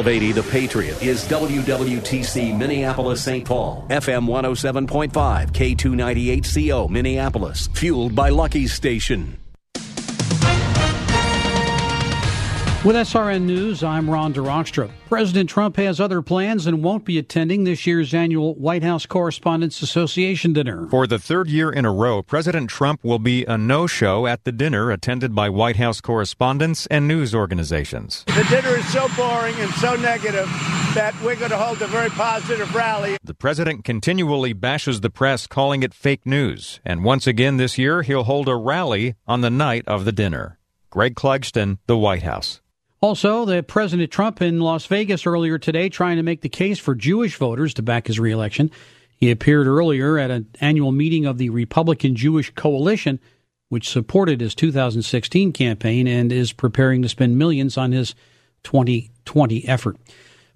1280 The Patriot is WWTC Minneapolis, St. Paul. FM 107.5, K298CO, Minneapolis. Fueled by Lucky's Station. With SRN News, I'm Ron DeRockstra. President Trump has other plans and won't be attending this year's annual White House Correspondents Association dinner. For the third year in a row, President Trump will be a no-show at the dinner attended by White House correspondents and news organizations. The dinner is so boring and so negative that we're going to hold a very positive rally. The president continually bashes the press, calling it fake news. And once again this year, he'll hold a rally on the night of the dinner. Greg Clugston, The White House. Also, President Trump in Las Vegas earlier today trying to make the case for Jewish voters to back his reelection. He appeared earlier at an annual meeting of the Republican Jewish Coalition, which supported his 2016 campaign and is preparing to spend millions on his 2020 effort.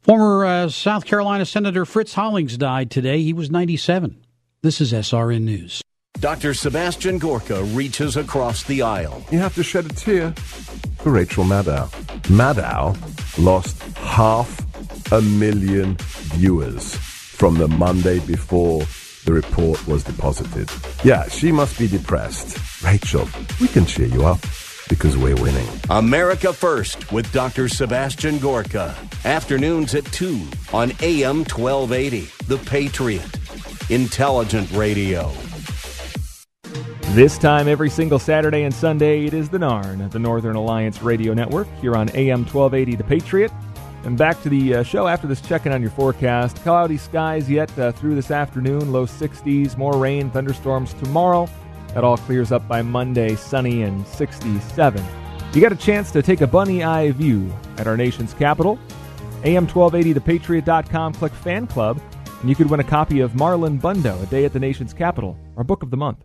Former South Carolina Senator Fritz Hollings died today. He was 97. This is SRN News. Dr. Sebastian Gorka reaches across the aisle. You have to shed a tear for Rachel Maddow. Maddow lost 500,000 viewers from the Monday before the report was deposited. Yeah, she must be depressed. Rachel, we can cheer you up because we're winning. America First with Dr. Sebastian Gorka. Afternoons at 2 on AM 1280, The Patriot. Intelligent radio. This time every single Saturday and Sunday, it is the Narn, the Northern Alliance Radio Network, here on AM 1280 The Patriot. And back to the show after this, checking on your forecast. Cloudy skies yet through this afternoon, low 60s, more rain, thunderstorms tomorrow. That all clears up by Monday, sunny and 67. You got a chance to take a bunny-eye view at our nation's capital. AM 1280thepatriot.com, click Fan Club, and you could win a copy of Marlon Bundo, A Day at the Nation's Capital, our book of the month.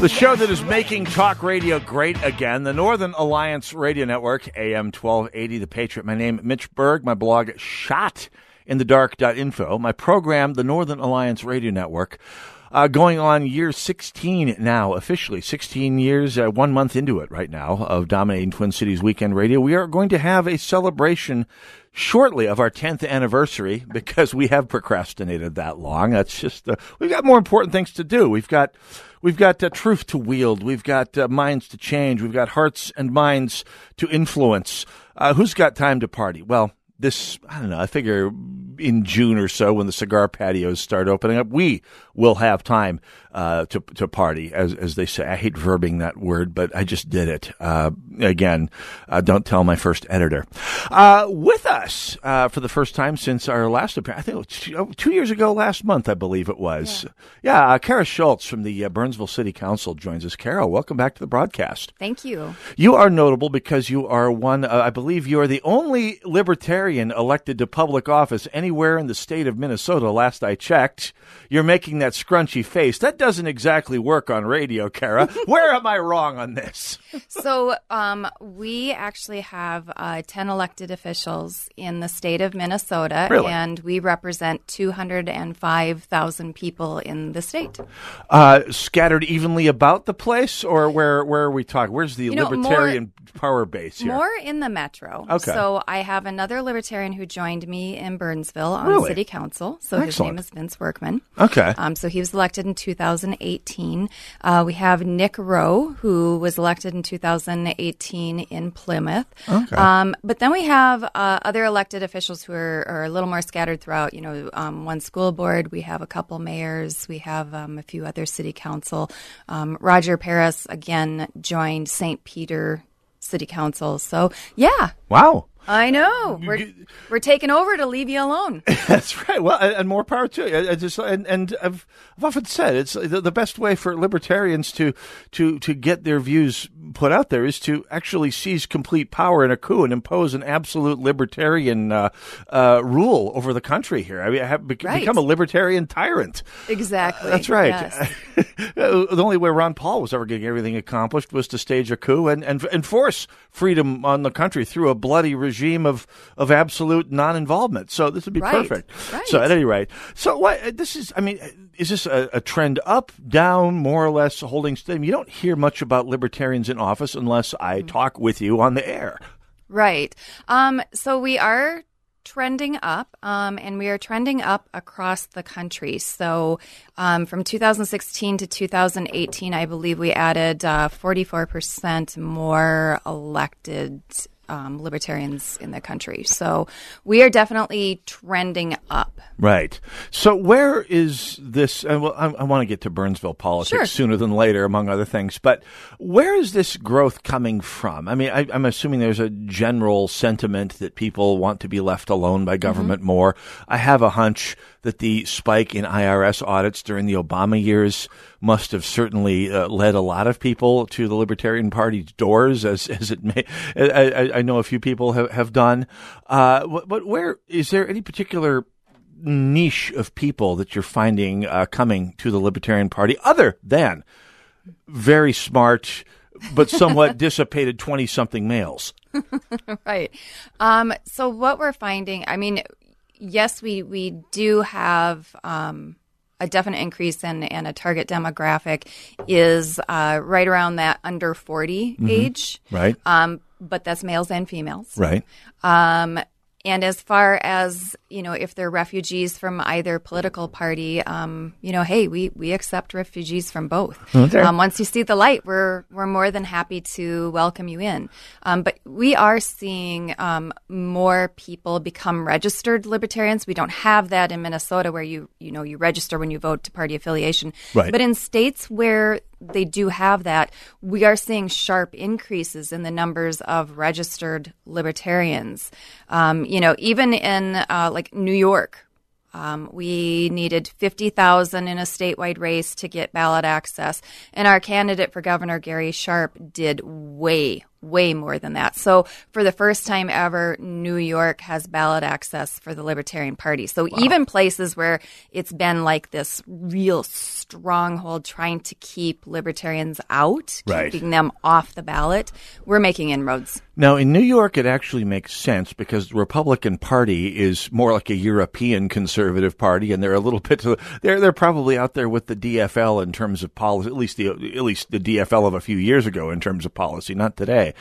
The show that is making talk radio great again, the Northern Alliance Radio Network, AM 1280, The Patriot. My name, Mitch Berg. My blog, shotinthedark.info. My program, the Northern Alliance Radio Network, going on year 16 now, officially. 16 years, 1 month into it right now, of dominating Twin Cities weekend radio. We are going to have a celebration shortly of our 10th anniversary because we have procrastinated that long. That's just, we've got more important things to do. We've got truth to wield. We've got minds to change. We've got hearts and minds to influence. Who's got time to party? Well, I don't know, I figure in June or so when the cigar patios start opening up, we will have time to party, as they say. I hate verbing that word, but I just did it. Again, don't tell my first editor. With us for the first time since our last appearance, I think it was 2 years ago last month, I believe it was. Yeah, Cara Schulz from the Burnsville City Council joins us. Cara, welcome back to the broadcast. Thank you. You are notable because you are one, I believe you are the only libertarian elected to public office anywhere in the state of Minnesota, last I checked. You're making that scrunchy face. That doesn't exactly work on radio, Cara. Where am I wrong on this? So we actually have 10 elected officials in the state of Minnesota, really? And we represent 205,000 people in the state. Scattered evenly about the place, or where are we talking? Where's the libertarian power base here? More in the metro. Okay. So I have another libertarian libertarian who joined me in Burnsville on city council. So Excellent. His name is Vince Workman. Okay. So he was elected in 2018. We have Nick Rowe, who was elected in 2018 in Plymouth. Okay. But then we have other elected officials who are a little more scattered throughout, one school board. We have a couple mayors. We have a few other city council. Roger Paris, again, joined St. Peter City Council. So, yeah. Wow. I know. We're taking over to leave you alone. That's right. Well, and more power to you. I've often said it's the best way for libertarians to get their views put out there is to actually seize complete power in a coup and impose an absolute libertarian rule over the country here. I mean, I have become a libertarian tyrant. Exactly. That's right. Yes. The only way Ron Paul was ever getting everything accomplished was to stage a coup and enforce freedom on the country through a bloody regime of absolute non-involvement. So this would be perfect. Right. So at any rate, is this a trend up, down, more or less holding steady? You don't hear much about libertarians in office unless I talk with you on the air. Right. So we are trending up, and we are trending up across the country. So from 2016 to 2018, I believe we added 44% more elected libertarians in the country. So we are definitely trending up. Right. So where is this? I want to get to Burnsville politics sooner than later, among other things. But where is this growth coming from? I mean, I'm assuming there's a general sentiment that people want to be left alone by government more. I have a hunch that the spike in IRS audits during the Obama years must have certainly led a lot of people to the Libertarian Party's doors, as it may. I know a few people have done. But where is there any particular niche of people that you're finding coming to the Libertarian Party other than very smart but somewhat dissipated 20-something males? Right. So what we're finding, I mean, yes, we do have a definite increase and a target demographic is right around that under 40 age. Right. But that's males and females. Right. And as far as, if they're refugees from either political party, hey, we accept refugees from both. Okay. Once you see the light, we're more than happy to welcome you in. But we are seeing more people become registered libertarians. We don't have that in Minnesota where you register when you vote to party affiliation. Right. But in states where they do have that, we are seeing sharp increases in the numbers of registered libertarians. Even in like New York, we needed 50,000 in a statewide race to get ballot access. And our candidate for governor, Gary Sharp, did way more than that. So for the first time ever, New York has ballot access for the Libertarian Party. So even places where it's been like this real stronghold trying to keep libertarians out, keeping them off the ballot, we're making inroads. Now, in New York, it actually makes sense because the Republican Party is more like a European conservative party, and they're a little bit they're probably out there with the DFL in terms of policy, at least the DFL of a few years ago in terms of policy, not today.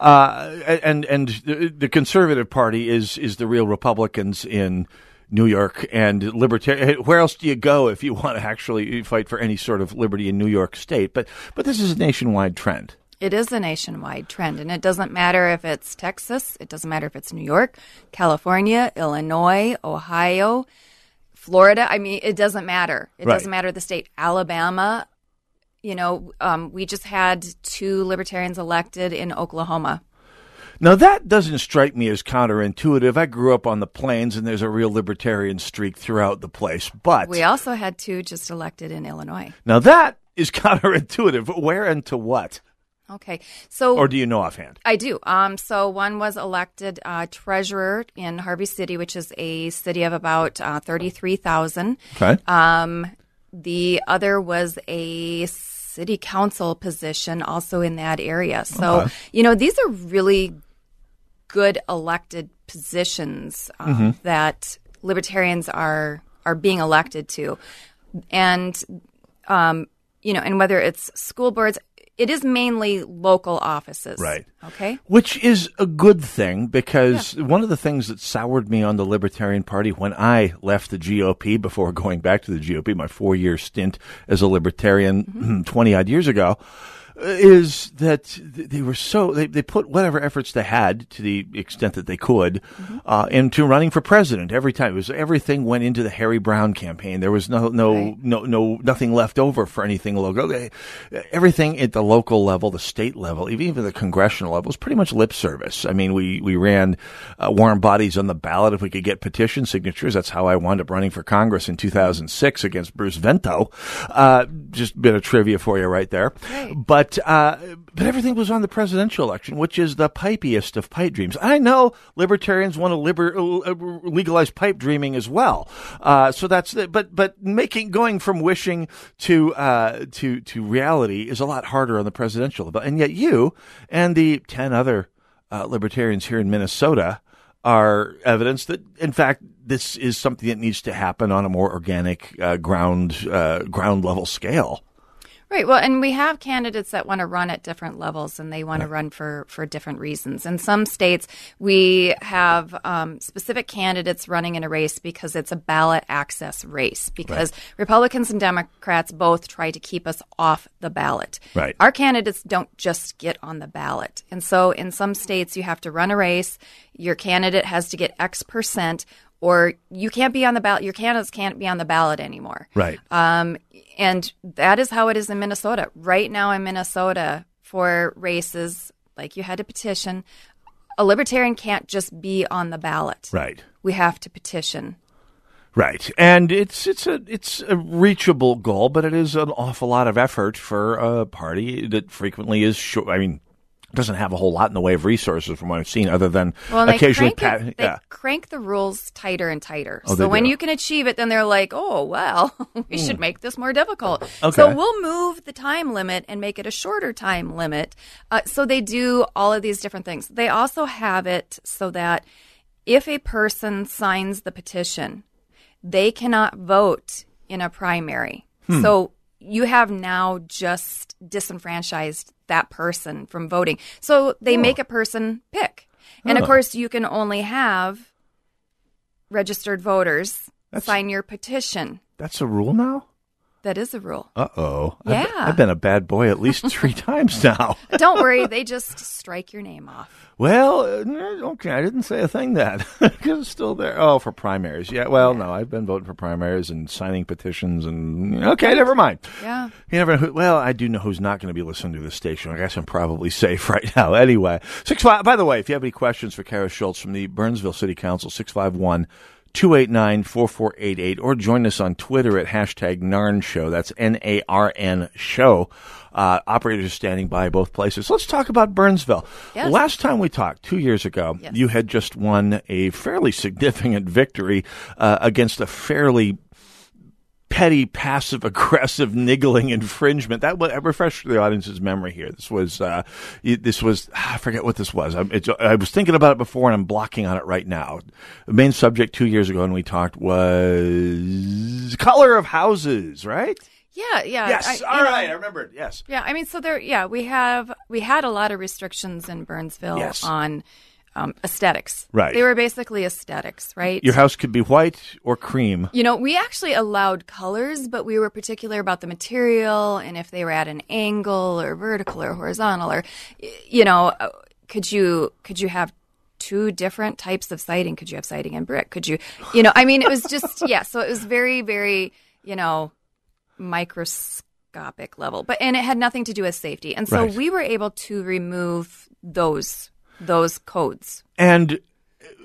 And the conservative party is the real Republicans in New York, and libertarian. Where else do you go if you want to actually fight for any sort of liberty in New York State? But this is a nationwide trend. It is a nationwide trend, and it doesn't matter if it's Texas, it doesn't matter if it's New York, California, Illinois, Ohio, Florida. I mean, it doesn't matter. It doesn't matter the state. Alabama, we just had 2 libertarians elected in Oklahoma. Now, that doesn't strike me as counterintuitive. I grew up on the plains, and there's a real libertarian streak throughout the place. But we also had 2 just elected in Illinois. Now, that is counterintuitive. Where and to what? Okay, so... Or do you know offhand? I do. So one was elected treasurer in Harvey City, which is a city of about 33,000. Okay. The other was a city council position also in that area. So, these are really good elected positions that libertarians are being elected to. And, and whether it's school boards... it is mainly local offices. Right. Okay. Which is a good thing, because one of the things that soured me on the Libertarian Party when I left the GOP before going back to the GOP, my 4-year stint as a Libertarian 20-odd years ago, is that they were so, they put whatever efforts they had, to the extent that they could, into running for president every time. It was, everything went into the Harry Brown campaign. There was nothing left over for anything local. Everything at the local level, the state level, even the congressional level, was pretty much lip service. I mean, we ran warm bodies on the ballot if we could get petition signatures. That's how I wound up running for Congress in 2006 against Bruce Vento. Just a bit of trivia for you right there. Right. But everything was on the presidential election, which is the pipiest of pipe dreams. I know libertarians want to legalize pipe dreaming as well. So that's the, but making, going from wishing to reality is a lot harder on the presidential level. And yet you and the 10 other libertarians here in Minnesota are evidence that, in fact, this is something that needs to happen on a more organic ground level scale. Right. Well, and we have candidates that want to run at different levels, and they want to run for different reasons. In some states, we have specific candidates running in a race because it's a ballot access race, because Republicans and Democrats both try to keep us off the ballot. Right. Our candidates don't just get on the ballot. And so in some states, you have to run a race. Your candidate has to get X%. Or you can't be on the ballot. Your candidates can't be on the ballot anymore. Right. And that is how it is in Minnesota. Right now in Minnesota, for races, like you had to petition, a libertarian can't just be on the ballot. Right. We have to petition. Right, and it's a reachable goal, but it is an awful lot of effort for a party that frequently is short. I mean, doesn't have a whole lot in the way of resources from what I've seen, other than occasionally. They crank the rules tighter and tighter. Oh, so when you can achieve it, then they're like, oh, well, we should make this more difficult. Okay. So we'll move the time limit and make it a shorter time limit. So they do all of these different things. They also have it so that if a person signs the petition, they cannot vote in a primary. So you have now just disenfranchised that person from voting. So they make a person pick. And of course, you can only have registered voters sign your petition. That's a rule now? That is a rule. Uh-oh. Yeah. I've been a bad boy at least 3 times now. Don't worry. They just strike your name off. Well, okay. I didn't say a thing then. Because it's still there. Oh, for primaries. Yeah. Well, no. I've been voting for primaries and signing petitions and... Okay. Never mind. Yeah. You never know who... Well, I do know who's not going to be listening to this station. I guess I'm probably safe right now. Anyway. By the way, if you have any questions for Cara Schulz from the Burnsville City Council, 651- 289-4488, or join us on Twitter at hashtag Narn Show. That's N-A-R-N Show. Operators are standing by both places. Let's talk about Burnsville. Yes. Last time we talked, 2 years ago, you had just won a fairly significant victory against a fairly petty, passive-aggressive, niggling infringement. That would refresh the audience's memory here. This was I forget what this was. I was thinking about it before, and I'm blocking on it right now. The main subject 2 years ago when we talked was color of houses, right? Yeah. Yes. I remembered. Yes. Yeah. I mean, so there. Yeah, we had a lot of restrictions in Burnsville on aesthetics. Right. They were basically aesthetics, right? Your house could be white or cream. You know, we actually allowed colors, but we were particular about the material and if they were at an angle or vertical or horizontal, or, you know, could you have two different types of siding? Could you have siding and brick? Could you know, I mean, it was just, so it was very, very, you know, microscopic level, and it had nothing to do with safety. And so we were able to remove those codes. And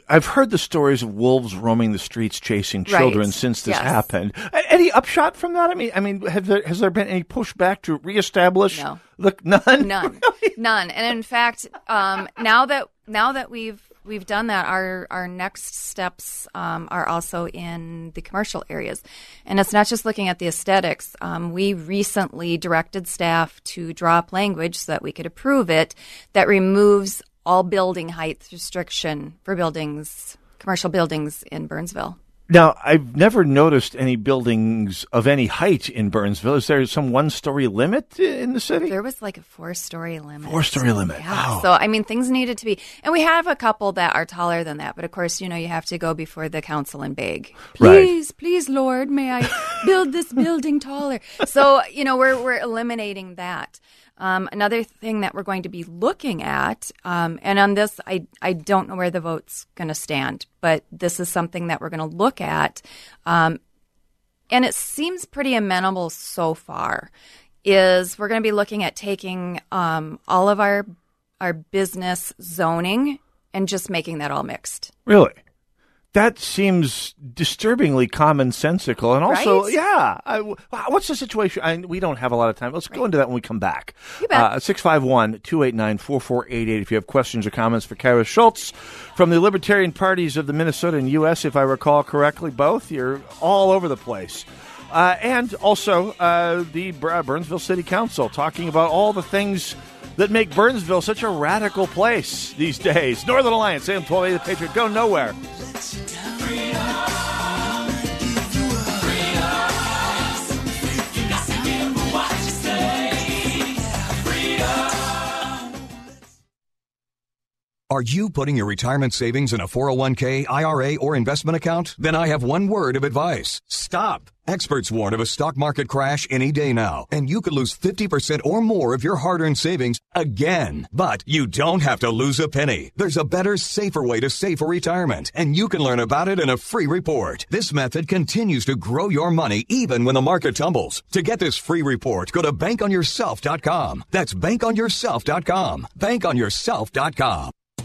I've heard the stories of wolves roaming the streets chasing children since this happened. Any upshot from that? I mean, has there been any pushback to reestablish? No. Look, none? None. Really? None. And in fact, now that we've done that, our next steps are also in the commercial areas. And it's not just looking at the aesthetics. We recently directed staff to draw up language so that we could approve it that removes all building height restriction for buildings, commercial buildings in Burnsville. Now, I've never noticed any buildings of any height in Burnsville. Is there some one-story limit in the city? There was like a four-story limit. Yeah. Wow. So, I mean, things needed to be. And we have a couple that are taller than that. But, of course, you know, you have to go before the council and beg. Please, Lord, may I build this building taller? So, you know, we're eliminating that. Another thing that we're going to be looking at, and on this, I don't know where the vote's going to stand, but this is something that we're going to look at. And it seems pretty amenable so far, is we're going to be looking at taking all of our business zoning and just making that all mixed. Really? That seems disturbingly commonsensical. And also, right? What's the situation? We don't have a lot of time. Let's go into that when we come back. 651-289-4488 if you have questions or comments for Cara Schulz from the Libertarian Parties of the Minnesota and U.S., if I recall correctly, both. You're all over the place. And also the Burnsville City Council talking about all the things that make Burnsville such a radical place these days. Northern Alliance, AM 1280 The Patriot. Go nowhere. Are you putting your retirement savings in a 401k, IRA, or investment account? Then I have one word of advice. Stop. Experts warn of a stock market crash any day now, and you could lose 50% or more of your hard-earned savings again. But you don't have to lose a penny. There's a better, safer way to save for retirement, and you can learn about it in a free report. This method continues to grow your money even when the market tumbles. To get this free report, go to bankonyourself.com. That's bankonyourself.com. Bankonyourself.com.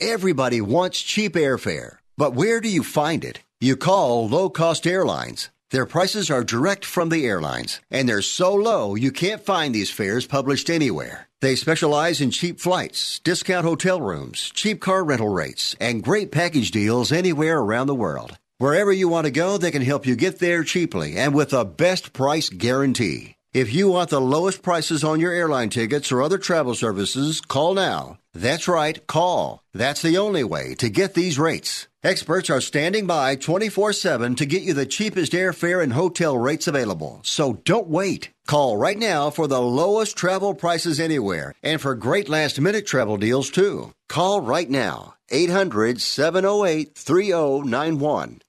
Everybody wants cheap airfare, but where do you find it? You call low-cost airlines. Their prices are direct from the airlines, and they're so low you can't find these fares published anywhere. They specialize in cheap flights, discount hotel rooms, cheap car rental rates, and great package deals anywhere around the world. Wherever you want to go, they can help you get there cheaply and with a best price guarantee. If you want the lowest prices on your airline tickets or other travel services, call now. That's right, call. That's the only way to get these rates. Experts are standing by 24/7 to get you the cheapest airfare and hotel rates available. So don't wait. Call right now for the lowest travel prices anywhere and for great last-minute travel deals, too. Call right now. 800-708-3091.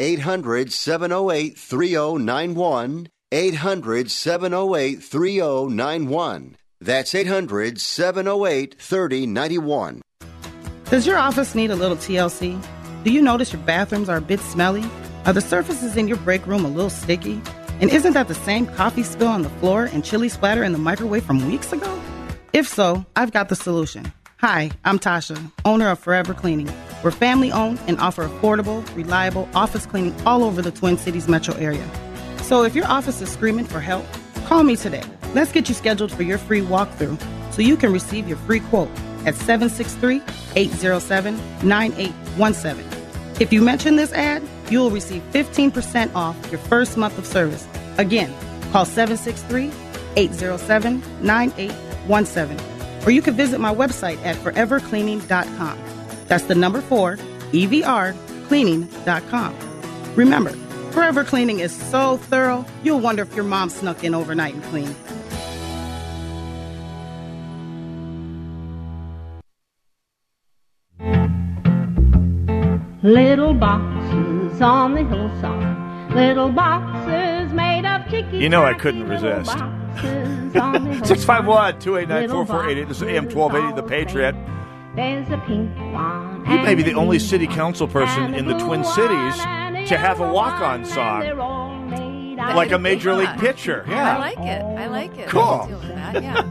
800-708-3091. 800-708-3091. That's 800-708-3091. Does your office need a little TLC? Do you notice your bathrooms are a bit smelly? Are the surfaces in your break room a little sticky? And isn't that the same coffee spill on the floor and chili splatter in the microwave from weeks ago? If so, I've got the solution. Hi, I'm Tasha, owner of Forever Cleaning. We're family-owned and offer affordable, reliable office cleaning all over the Twin Cities metro area. So if your office is screaming for help, call me today. Let's get you scheduled for your free walkthrough so you can receive your free quote at 763-807-9817. If you mention this ad, you will receive 15% off your first month of service. Again, call 763-807-9817. Or you can visit my website at forevercleaning.com. That's the number 4, EVRcleaning.com. Remember, Forever Cleaning is so thorough, you'll wonder if your mom snuck in overnight and cleaned. Little boxes on the hillside. Little boxes made of chicky. You know I couldn't resist. 651-289-4488. This is AM 1280, The Patriot. There's a pink one. You may be the only city council person in the Twin Cities to have a walk-on song. Like a major league pitcher. Yeah. I like it. Cool. Yeah.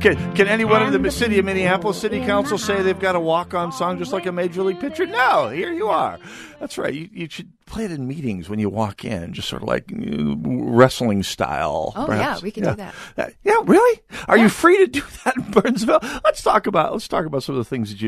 Can anyone in the city of Minneapolis City Council say they've got a walk-on song just like a major league pitcher? No, here you are. That's right. You should play it in meetings when you walk in, just sort of like wrestling style. Oh, perhaps. Yeah, we can do that. Yeah, really? Are you free to do that in Burnsville? Let's talk about some of the things that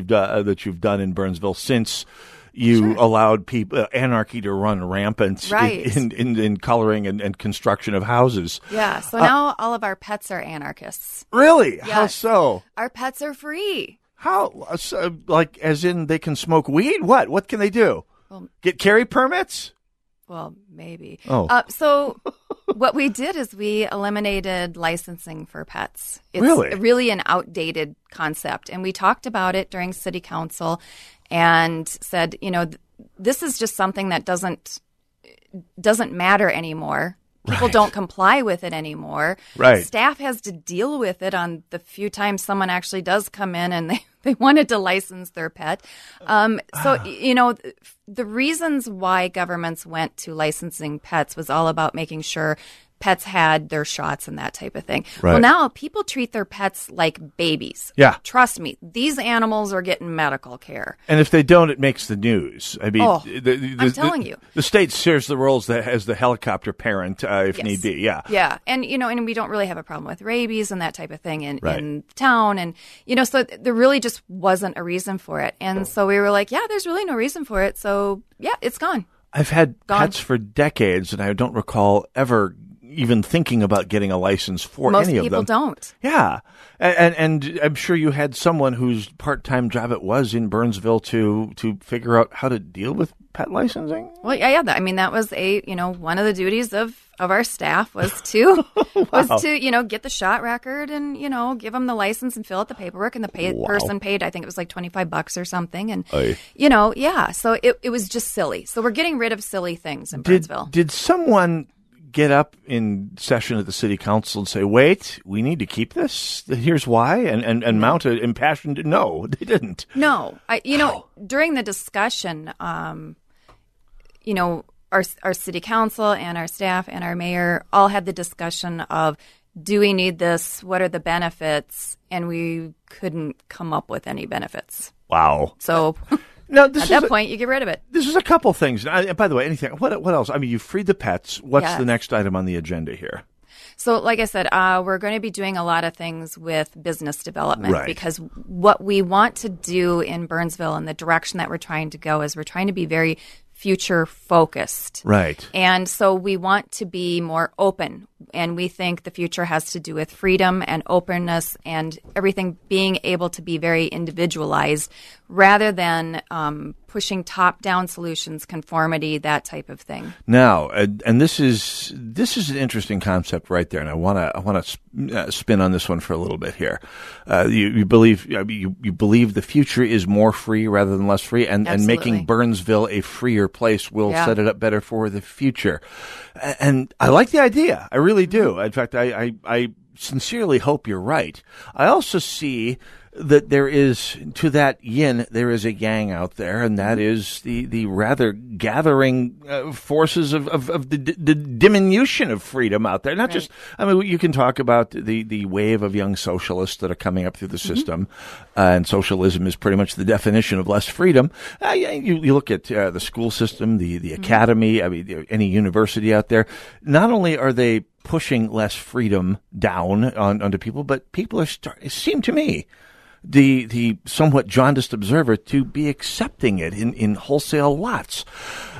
you've done in Burnsville since you allowed anarchy to run rampant in coloring and construction of houses. Yeah, so now all of our pets are anarchists. Really? Yes. How so? Our pets are free. How? So, like, as in they can smoke weed? What can they do? Well, get carry permits? Well, maybe. Oh. So what we did is we eliminated licensing for pets. It's really an outdated concept. And we talked about it during city council and said, this is just something that doesn't matter anymore. People don't comply with it anymore. Right. Staff has to deal with it on the few times someone actually does come in and they wanted to license their pet. The reasons why governments went to licensing pets was all about making sure pets had their shots and that type of thing. Right. Well, now people treat their pets like babies. Yeah. Trust me, these animals are getting medical care. And if they don't, it makes the news. I mean, I'm telling you. The state shares the roles as the helicopter parent, if need be. Yeah. Yeah. And, and we don't really have a problem with rabies and that type of thing in town. And, so there really just wasn't a reason for it. And so we were like, yeah, there's really no reason for it. So, yeah, it's gone. I've had pets for decades, and I don't recall ever even thinking about getting a license for any of them. Most people don't. Yeah. And I'm sure you had someone whose part-time job it was in Burnsville to figure out how to deal with pet licensing? Well, yeah. I mean, that was one of the duties of our staff was to, get the shot record and, give them the license and fill out the paperwork. And the person paid, I think it was like $25 or something. And, so it was just silly. So we're getting rid of silly things in Burnsville. Did someone get up in session at the city council and say, wait, we need to keep this? Here's why. And mount an impassioned, no, they didn't. No. During the discussion, our city council and our staff and our mayor all had the discussion of, do we need this? What are the benefits? And we couldn't come up with any benefits. Wow. So now, at that point, you get rid of it. This is a couple things. By the way, anything. What else? I mean, you freed the pets. What's the next item on the agenda here? So, like I said, we're going to be doing a lot of things with business development because what we want to do in Burnsville and the direction that we're trying to go is we're trying to be very future focused. Right. And so we want to be more open. And we think the future has to do with freedom and openness and everything being able to be very individualized rather than pushing top-down solutions, conformity, that type of thing. Now, and this is an interesting concept right there, and I want to spin on this one for a little bit here. You believe the future is more free rather than less free, and making Burnsville a freer place will set it up better for the future. And I like the idea. I really do. In fact, I sincerely hope you're right. I also see that there is, to that yin, there is a yang out there, and that is the rather gathering forces of the diminution of freedom out there. Not just, I mean, you can talk about the wave of young socialists that are coming up through the system, and socialism is pretty much the definition of less freedom. You look at the school system, the academy, I mean, any university out there, not only are they pushing less freedom down onto people, but people are it seemed to me, the somewhat jaundiced observer, to be accepting it in wholesale lots.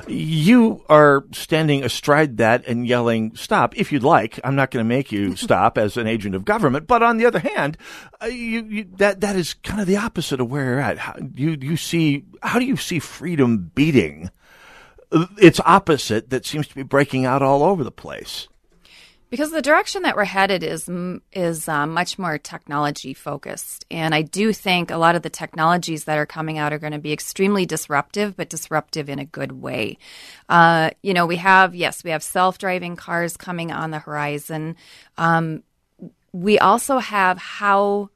You are standing astride that and yelling, stop, if you'd like. I'm not going to make you stop as an agent of government. But on the other hand, that is kind of the opposite of where you're at. How do you see freedom beating its opposite that seems to be breaking out all over the place? Because the direction that we're headed is much more technology-focused. And I do think a lot of the technologies that are coming out are going to be extremely disruptive, but disruptive in a good way. We have self-driving cars coming on the horizon. We also have how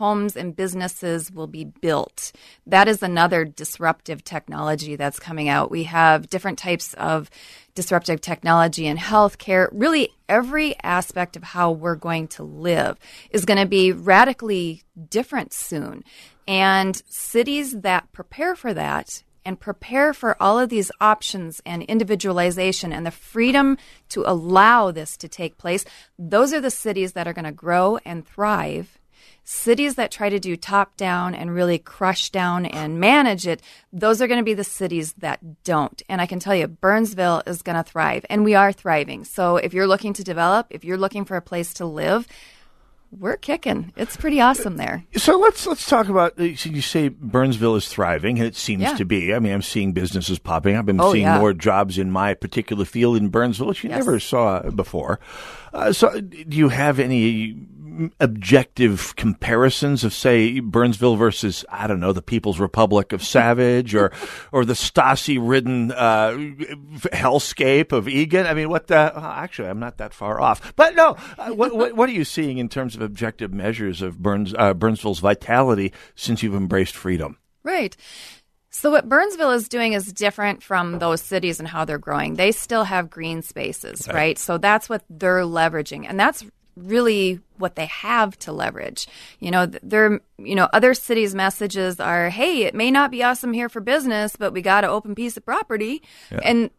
homes and businesses will be built. That is another disruptive technology that's coming out. We have different types of disruptive technology in healthcare. Really, every aspect of how we're going to live is going to be radically different soon. And cities that prepare for that and prepare for all of these options and individualization and the freedom to allow this to take place, those are the cities that are going to grow and thrive. Cities that try to do top-down and really crush down and manage it, those are going to be the cities that don't. And I can tell you, Burnsville is going to thrive, and we are thriving. So if you're looking to develop, if you're looking for a place to live, we're kicking. It's pretty awesome there. So let's talk about, you say Burnsville is thriving, and it seems to be. I mean, I'm seeing businesses popping up. I'm seeing more jobs in my particular field in Burnsville, which you never saw before. So do you have any objective comparisons of, say, Burnsville versus, I don't know, the People's Republic of Savage or the Stasi-ridden hellscape of Eagan? I mean, actually, I'm not that far off. But no, what are you seeing in terms of objective measures of Burnsville's vitality since you've embraced freedom? Right. So what Burnsville is doing is different from those cities and how they're growing. They still have green spaces, right? So that's what they're leveraging. And that's really what they have to leverage. You know, other cities' messages are, hey, it may not be awesome here for business, but we got an open piece of property. Yeah. And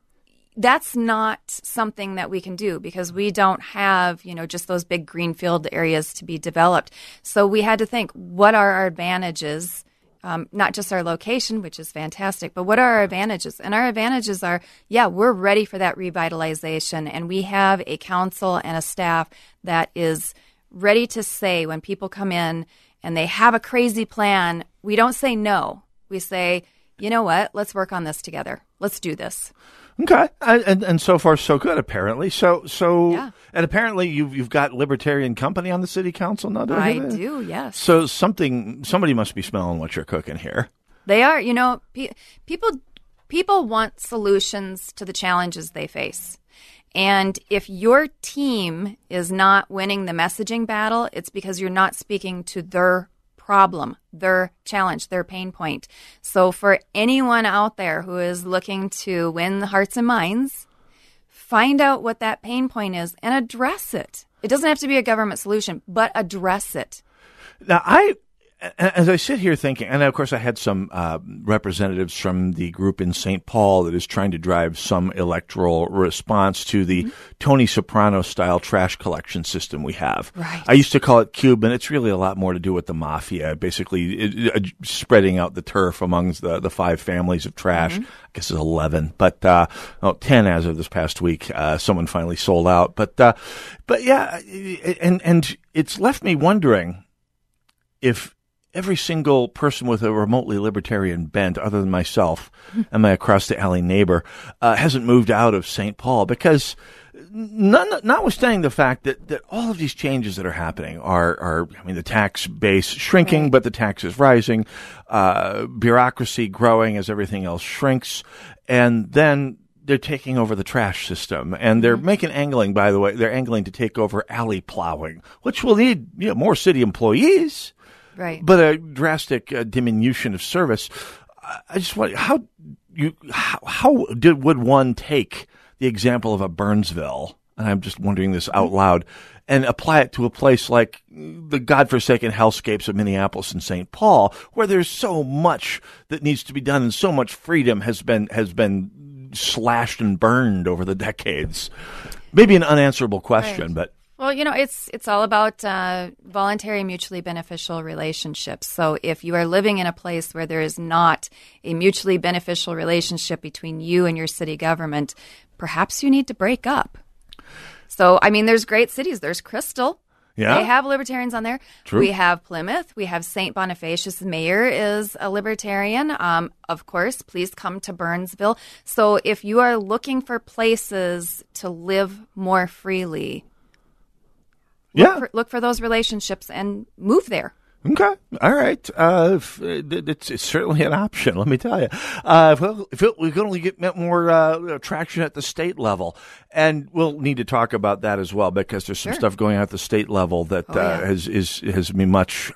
that's not something that we can do because we don't have, just those big greenfield areas to be developed. So we had to think, what are our advantages? Not just our location, which is fantastic, but what are our advantages? And our advantages are, we're ready for that revitalization. And we have a council and a staff that is ready to say when people come in and they have a crazy plan, we don't say no. We say, you know what, let's work on this together. Let's do this. Okay, and so far so good. Apparently, and apparently you've got Libertarian company on the city council now. I do, yes. So somebody must be smelling what you're cooking here. They are. People want solutions to the challenges they face, and if your team is not winning the messaging battle, it's because you're not speaking to their problem, their challenge, their pain point. So for anyone out there who is looking to win the hearts and minds, find out what that pain point is and address it. It doesn't have to be a government solution, but address it. Now, as I sit here thinking, and of course I had some representatives from the group in St. Paul that is trying to drive some electoral response to the Tony Soprano-style trash collection system we have. Right. I used to call it Cuban. It's really a lot more to do with the mafia, basically spreading out the turf amongst the five families of trash. Mm-hmm. I guess it's 11, but 10 as of this past week. Someone finally sold out. But yeah, and it's left me wondering if every single person with a remotely libertarian bent, other than myself and my across-the-alley neighbor, hasn't moved out of St. Paul. Because notwithstanding the fact that all of these changes that are happening are the tax base shrinking, but the tax is rising, bureaucracy growing as everything else shrinks, and then they're taking over the trash system, and they're angling to take over alley plowing, which will need more city employees. Right. But a drastic diminution of service. I just wonder how would one take the example of a Burnsville, and I'm just wondering this out loud, and apply it to a place like the godforsaken hellscapes of Minneapolis and St. Paul, where there's so much that needs to be done and so much freedom has been slashed and burned over the decades. Maybe an unanswerable question, right. But. Well, it's all about voluntary, mutually beneficial relationships. So if you are living in a place where there is not a mutually beneficial relationship between you and your city government, perhaps you need to break up. So, there's great cities. There's Crystal. Yeah. They have libertarians on there. True. We have Plymouth. We have St. Bonifacius. The mayor is a libertarian. Of course, please come to Burnsville. So if you are looking for places to live more freely, look for those relationships and move there. Okay. All right. It's certainly an option, let me tell you. We can only get more traction at the state level. And we'll need to talk about that as well, because there's some stuff going on at the state level that has been much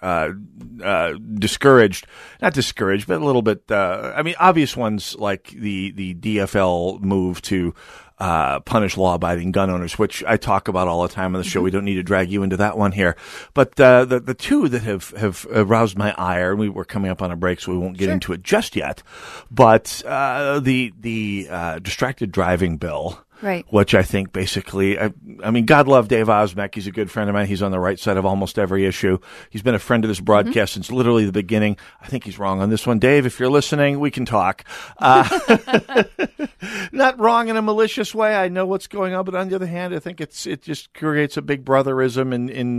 discouraged. Not discouraged, but a little bit. I mean, obvious ones like the DFL move to punish law-abiding gun owners, which I talk about all the time on the show. We don't need to drag you into that one here. But the two that have aroused my ire, and we were coming up on a break, so we won't get into it just yet, but the distracted driving bill, right, which I think basically, I mean, God love Dave Osmek. He's a good friend of mine. He's on the right side of almost every issue. He's been a friend of this broadcast since literally the beginning. I think he's wrong on this one. Dave, if you're listening, we can talk. Not wrong in a malicious way. I know what's going on, but on the other hand, I think it just creates a big brotherism in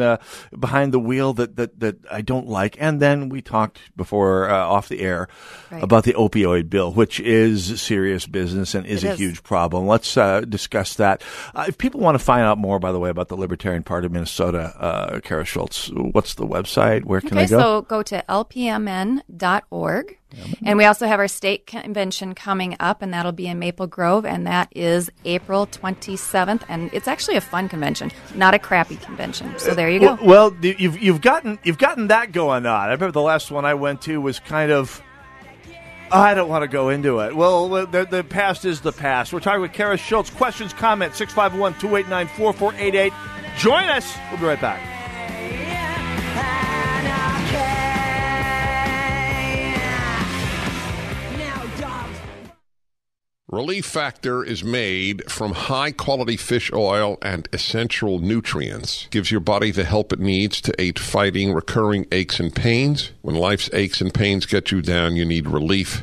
behind the wheel that I don't like. And then we talked before off the air about the opioid bill, which is serious business and is a huge problem. Let's discuss that. If people want to find out more, by the way, about the Libertarian Party of Minnesota, Cara Schulz, what's the website? Where can they go? So go to lpmn.org. And we also have our state convention coming up, and that'll be in Maple Grove, and that is April 27th. And it's actually a fun convention, not a crappy convention. So there you go. Well, you've gotten that going on. I remember the last one I went to was kind of, I don't want to go into it. Well, the past is the past. We're talking with Cara Schulz. Questions, comments, 651-289-4488. Join us. We'll be right back. Relief Factor is made from high-quality fish oil and essential nutrients. Gives your body the help it needs to aid fighting recurring aches and pains. When life's aches and pains get you down, you need relief.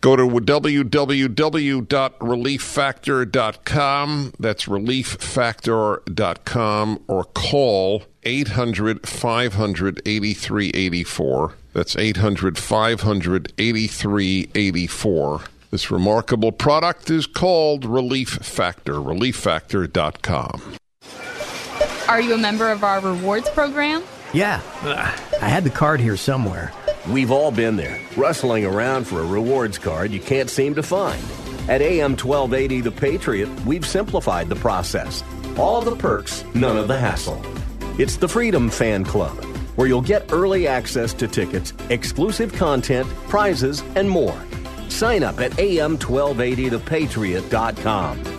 Go to www.relieffactor.com, that's relieffactor.com, or call 800-500-8384, that's 800-500-8384. This remarkable product is called Relief Factor, relieffactor.com. Are you a member of our rewards program? Yeah, I had the card here somewhere. We've all been there, rustling around for a rewards card you can't seem to find. At AM 1280 The Patriot, we've simplified the process. All the perks, none of the hassle. It's the Freedom Fan Club, where you'll get early access to tickets, exclusive content, prizes, and more. Sign up at am1280thepatriot.com.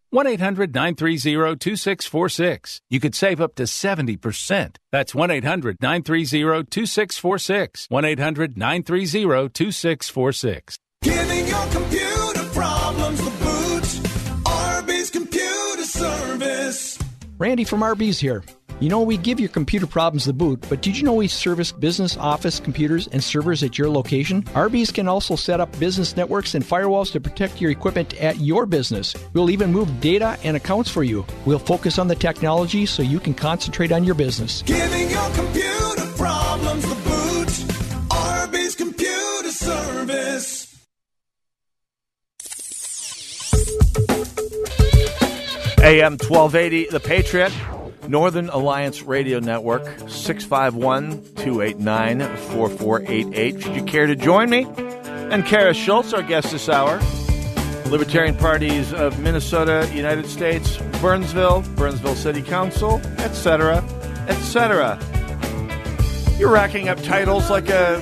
1-800-930-2646. You could save up to 70%. That's 1-800-930-2646. 1-800-930-2646. Giving your computer problems the boot. Arby's Computer Service. Randy from Arby's here. You know, we give your computer problems the boot, but did you know we service business office computers and servers at your location? Arby's can also set up business networks and firewalls to protect your equipment at your business. We'll even move data and accounts for you. We'll focus on the technology so you can concentrate on your business. Giving your computer problems the boot, Arby's Computer Service. AM 1280, The Patriot. Northern Alliance Radio Network, 651-289-4488. Should you care to join me? And Cara Schulz, our guest this hour. Libertarian parties of Minnesota, United States, Burnsville, Burnsville City Council, etc., etc. You're racking up titles like a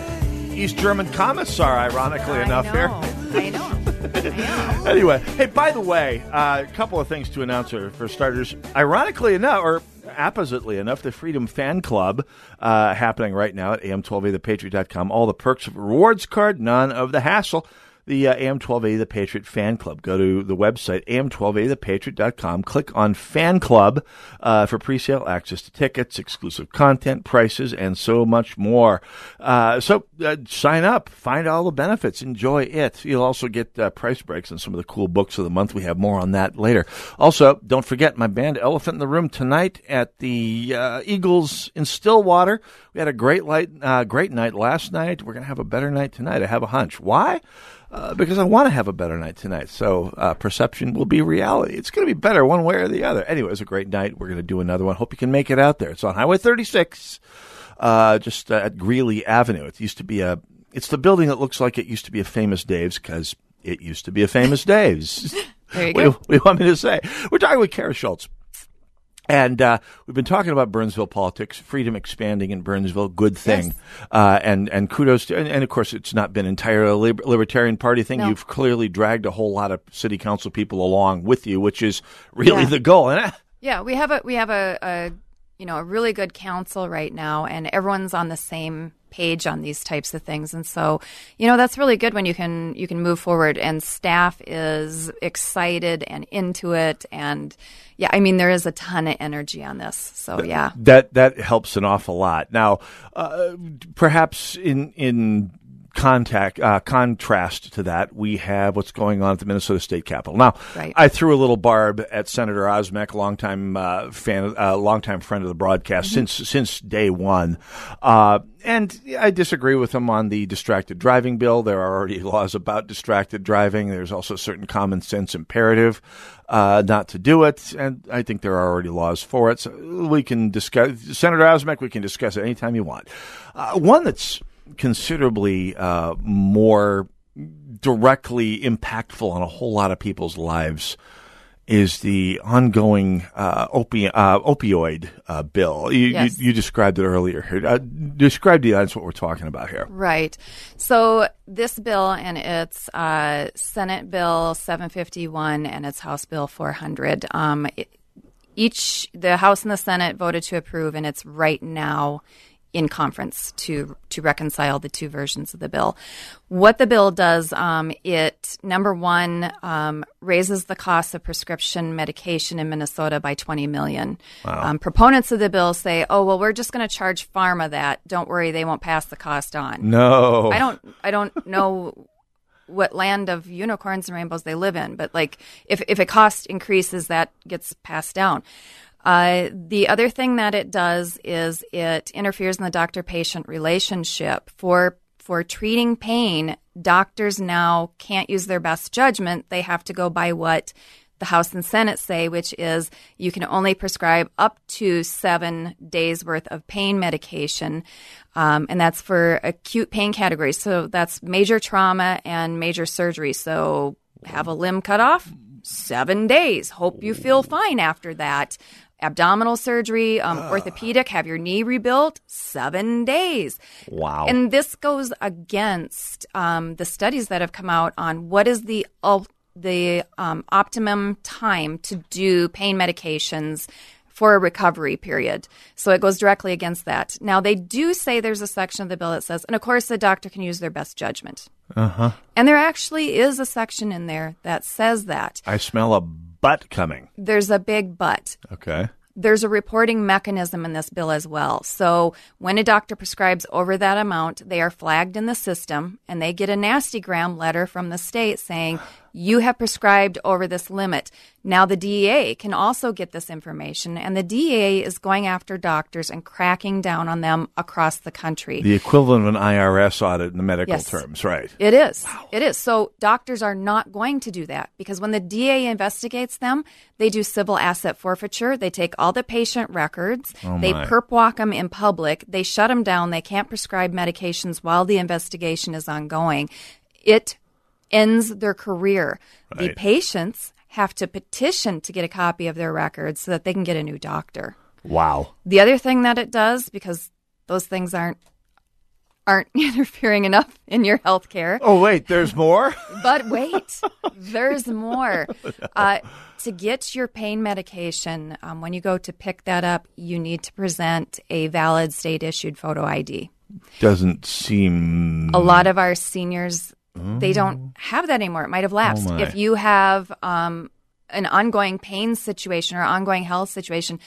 East German commissar, ironically enough, here. I know. Anyway, hey, by the way, a couple of things to announce here. For starters, ironically enough, or appositely enough, the Freedom Fan Club happening right now at am1280thepatriot.com. All the perks of a rewards card, none of the hassle. The AM 1280 The Patriot Fan Club. Go to the website, am1280thepatriot.com. Click on Fan Club for pre-sale access to tickets, exclusive content, prices, and so much more. So sign up. Find all the benefits. Enjoy it. You'll also get price breaks on some of the cool books of the month. We have more on that later. Also, don't forget my band Elephant in the Room tonight at the Eagles in Stillwater. We had a great night last night. We're going to have a better night tonight. I have a hunch. Why? Because I want to have a better night tonight. So perception will be reality. It's going to be better one way or the other. Anyway, it was a great night. We're going to do another one. Hope you can make it out there. It's on Highway 36, just at Greeley Avenue. It used to be it's the building that looks like it used to be a Famous Dave's because it used to be a Famous Dave's. There you go. What do you want me to say? We're talking with Cara Schulz. And we've been talking about Burnsville politics, freedom expanding in Burnsville, good thing. Yes. And kudos to, and of course, it's not been entirely a Libertarian Party thing. No. You've clearly dragged a whole lot of city council people along with you, which is really the goal. Yeah, we have a really good council right now, and everyone's on the same page on these types of things. And so, that's really good when you can move forward and staff is excited and into it. And yeah, I mean, there is a ton of energy on this. So yeah, that helps an awful lot. Now, perhaps in contrast to that, we have what's going on at the Minnesota State Capitol. Now, right. I threw a little barb at Senator Osmek, longtime friend of the broadcast since day one. And I disagree with him on the distracted driving bill. There are already laws about distracted driving. There's also a certain common sense imperative not to do it, and I think there are already laws for it. So we can discuss Senator Osmek. We can discuss it anytime you want. One that's considerably more directly impactful on a whole lot of people's lives is the ongoing opioid bill. You described it earlier here. Describe the audience what we're talking about here. Right. So this bill, and it's Senate Bill 751 and it's House Bill 400. The House and the Senate voted to approve, and it's right now in conference to reconcile the two versions of the bill. What the bill does, it number one raises the cost of prescription medication in Minnesota by $20 million. Wow. Proponents of the bill say, "Oh well, we're just going to charge pharma that. Don't worry, they won't pass the cost on." No, I don't know what land of unicorns and rainbows they live in, but like if a cost increases, that gets passed down. The other thing that it does is it interferes in the doctor-patient relationship. For treating pain, doctors now can't use their best judgment. They have to go by what the House and Senate say, which is you can only prescribe up to 7 days' worth of pain medication, and that's for acute pain categories. So that's major trauma and major surgery. So have a limb cut off, 7 days. Hope you feel fine after that. Abdominal surgery, orthopedic, have your knee rebuilt, 7 days. Wow. And this goes against the studies that have come out on what is the optimum time to do pain medications for a recovery period. So it goes directly against that. Now, they do say there's a section of the bill that says, and of course, the doctor can use their best judgment. Uh-huh. And there actually is a section in there that says that. I smell a but coming. There's a big but. Okay. There's a reporting mechanism in this bill as well. So when a doctor prescribes over that amount, they are flagged in the system, and they get a nasty gram letter from the state saying, You have prescribed over this limit. Now the DEA can also get this information, and the DEA is going after doctors and cracking down on them across the country. The equivalent of an IRS audit in the medical terms, right? It is. Wow. It is. So doctors are not going to do that, because when the DEA investigates them, they do civil asset forfeiture. They take all the patient records. They perp walk them in public. They shut them down. They can't prescribe medications while the investigation is ongoing. It ends their career. Right. The patients have to petition to get a copy of their records so that they can get a new doctor. Wow. The other thing that it does, because those things aren't interfering enough in your health care. Oh, wait, there's more? But wait, there's more. To get your pain medication, when you go to pick that up, you need to present a valid state-issued photo ID. Doesn't seem... A lot of our seniors... They don't have that anymore. It might have lapsed. Oh, if you have an ongoing pain situation or ongoing health situation,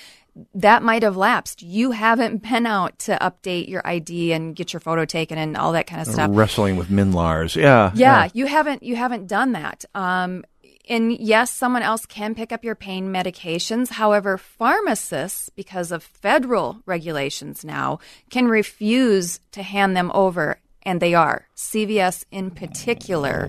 that might have lapsed. You haven't been out to update your ID and get your photo taken and all that kind of stuff. Wrestling with MINLARs. Yeah. You haven't done that. And yes, someone else can pick up your pain medications. However, pharmacists, because of federal regulations now, can refuse to hand them over. And they are. CVS in particular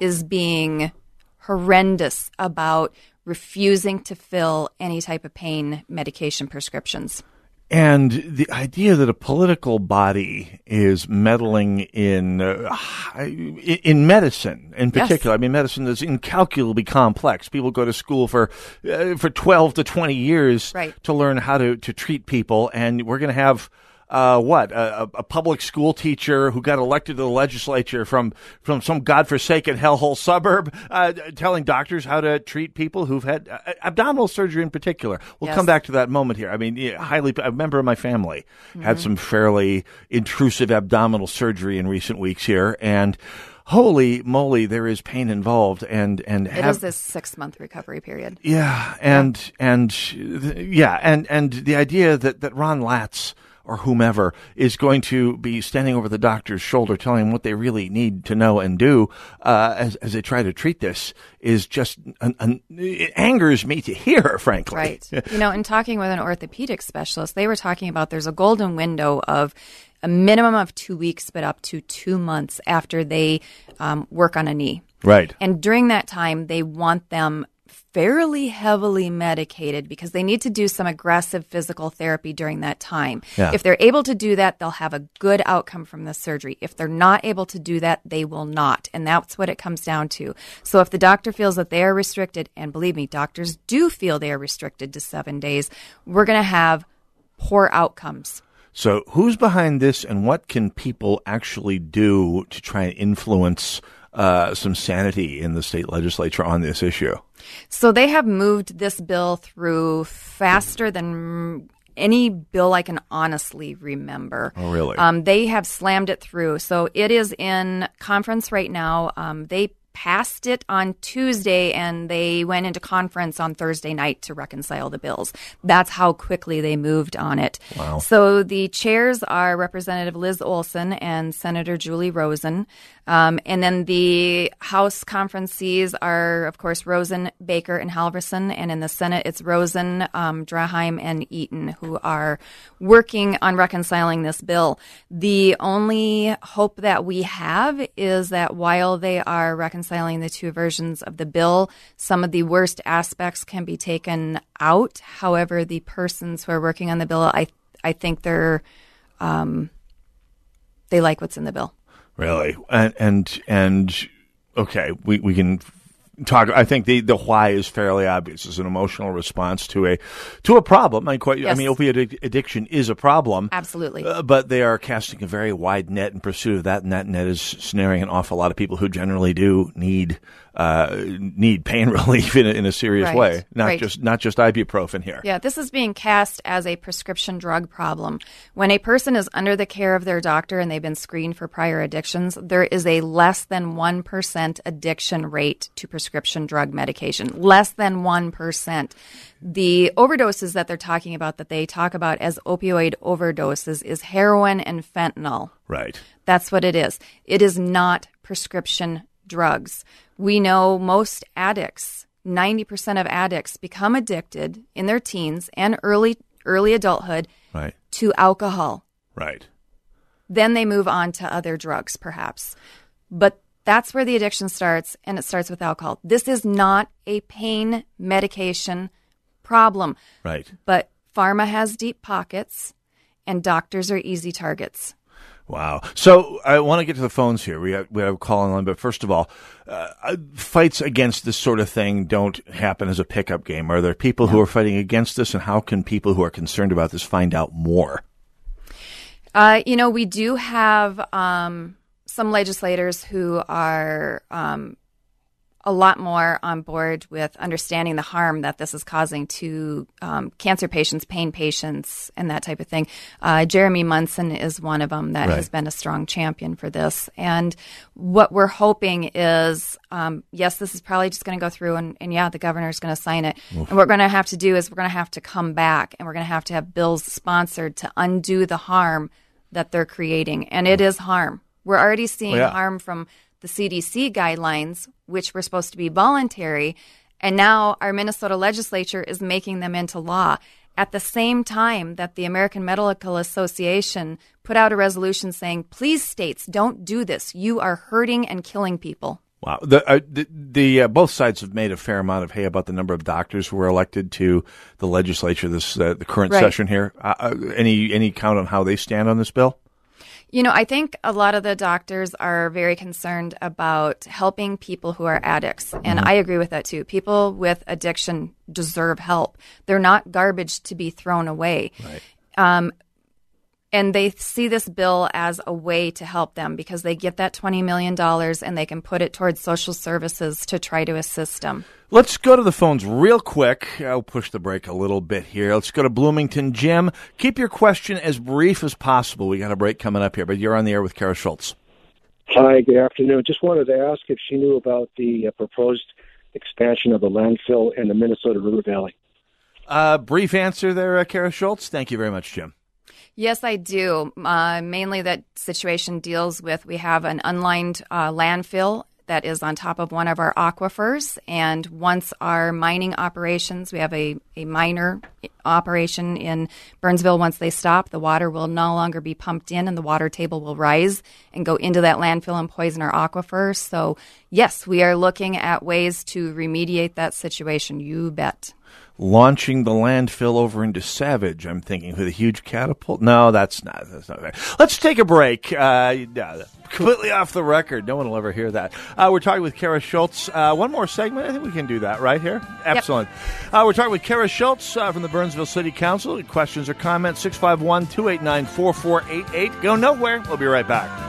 is being horrendous about refusing to fill any type of pain medication prescriptions. And the idea that a political body is meddling in medicine in particular. Yes. I mean, medicine is incalculably complex. People go to school for 12 to 20 years to learn how to treat people. And we're going to have... a public school teacher who got elected to the legislature from some godforsaken hellhole suburb telling doctors how to treat people who've had abdominal surgery in particular. We'll come back to that moment here. I mean, a member of my family had some fairly intrusive abdominal surgery in recent weeks here, and holy moly, there is pain involved, and it is this 6-month recovery period. And the idea that Ron Latz or whomever is going to be standing over the doctor's shoulder telling them what they really need to know and do as they try to treat this is just, it angers me to hear, frankly. Right. You know, in talking with an orthopedic specialist, they were talking about there's a golden window of a minimum of 2 weeks, but up to 2 months after they work on a knee. Right. And during that time, they want them fairly heavily medicated because they need to do some aggressive physical therapy during that time. Yeah. If they're able to do that, they'll have a good outcome from the surgery. If they're not able to do that, they will not. And that's what it comes down to. So if the doctor feels that they are restricted, and believe me, doctors do feel they are restricted to 7 days, we're going to have poor outcomes. So who's behind this, and what can people actually do to try and influence some sanity in the state legislature on this issue? So they have moved this bill through faster than any bill I can honestly remember. Oh, really? They have slammed it through. So it is in conference right now. They passed it on Tuesday, and they went into conference on Thursday night to reconcile the bills. That's how quickly they moved on it. Wow. So the chairs are Representative Liz Olson and Senator Julie Rosen. And then the House conferencees are, of course, Rosen, Baker, and Halverson. And in the Senate, it's Rosen, Draheim, and Eaton, who are working on reconciling this bill. The only hope that we have is that while they are reconciling the two versions of the bill, some of the worst aspects can be taken out. However, the persons who are working on the bill, I think they like what's in the bill. Really? And okay, we can talk. I think the why is fairly obvious. It's an emotional response to a problem. I mean, opiate addiction is a problem. Absolutely. But they are casting a very wide net in pursuit of that, and that net is snaring an awful lot of people who generally do need pain relief in a serious way. Not just ibuprofen here. Yeah, this is being cast as a prescription drug problem. When a person is under the care of their doctor and they've been screened for prior addictions, there is a less than 1% addiction rate to prescription drug medication. Less than 1%. The overdoses that they're talking about, that they talk about as opioid overdoses, is heroin and fentanyl. Right. That's what it is. It is not prescription drugs. We know most addicts, 90% of addicts, become addicted in their teens and early adulthood right. to alcohol. Right. Then they move on to other drugs, perhaps. But that's where the addiction starts, and it starts with alcohol. This is not a pain medication problem. Right. But pharma has deep pockets, and doctors are easy targets. Wow. So I want to get to the phones here. We have a call online, but first of all, fights against this sort of thing don't happen as a pickup game. Are there people who are fighting against this, and how can people who are concerned about this find out more? We do have some legislators who are a lot more on board with understanding the harm that this is causing to cancer patients, pain patients, and that type of thing. Jeremy Munson is one of them that right. has been a strong champion for this. And what we're hoping is, yes, this is probably just going to go through, and the governor is going to sign it. Oof. And what we're going to have to do is we're going to have to come back, and we're going to have bills sponsored to undo the harm that they're creating. And it is harm. We're already seeing harm from the CDC guidelines, which were supposed to be voluntary, and now our Minnesota legislature is making them into law. At the same time that the American Medical Association put out a resolution saying, please, states, don't do this. You are hurting and killing people. Wow. The both sides have made a fair amount of hay about the number of doctors who were elected to the legislature this the current right. session here. Any count on how they stand on this bill? I think a lot of the doctors are very concerned about helping people who are addicts, and I agree with that too. People with addiction deserve help. They're not garbage to be thrown away. Right. And they see this bill as a way to help them because they get that $20 million and they can put it towards social services to try to assist them. Let's go to the phones real quick. I'll push the break a little bit here. Let's go to Bloomington. Jim, keep your question as brief as possible. We got a break coming up here, but you're on the air with Cara Schulz. Hi, good afternoon. Just wanted to ask if she knew about the proposed expansion of the landfill in the Minnesota River Valley. Brief answer there, Cara Schulz. Thank you very much, Jim. Yes, I do. Mainly that situation deals with we have an unlined landfill that is on top of one of our aquifers. And once our mining operations, we have a miner operation in Burnsville. Once they stop, the water will no longer be pumped in and the water table will rise and go into that landfill and poison our aquifer. So, yes, we are looking at ways to remediate that situation. You bet. Launching the landfill over into Savage, I'm thinking, with a huge catapult. No, that's not right. Let's take a break. Completely off the record. No one will ever hear that. We're talking with Cara Schulz. One more segment. I think we can do that right here. Excellent. Yep. We're talking with Cara Schulz from the Burnsville City Council. Questions or comments, 651-289-4488. Go nowhere. We'll be right back.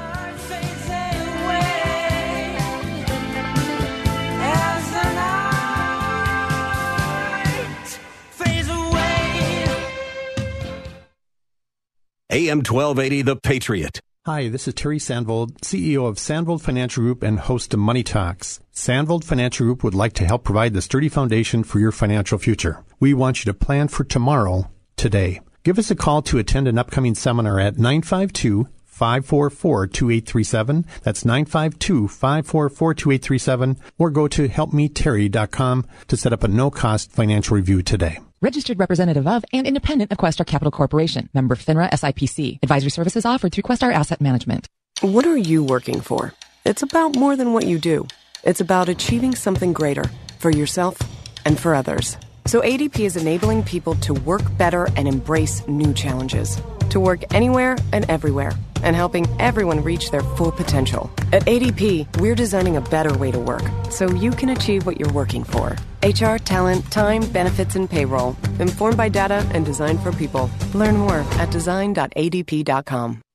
AM 1280 The Patriot. Hi, this is Terry Sandvold, CEO of Sandvold Financial Group and host of Money Talks. Sandvold Financial Group would like to help provide the sturdy foundation for your financial future. We want you to plan for tomorrow, today. Give us a call to attend an upcoming seminar at 952-544-2837. That's 952-544-2837. Or go to helpmeterry.com to set up a no-cost financial review today. Registered representative of and independent of Questar Capital Corporation. Member FINRA SIPC. Advisory services offered through Questar Asset Management. What are you working for? It's about more than what you do. It's about achieving something greater for yourself and for others. So ADP is enabling people to work better and embrace new challenges. To work anywhere and everywhere. And helping everyone reach their full potential. At ADP, we're designing a better way to work so you can achieve what you're working for. HR, talent, time, benefits, and payroll. Informed by data and designed for people. Learn more at design.adp.com.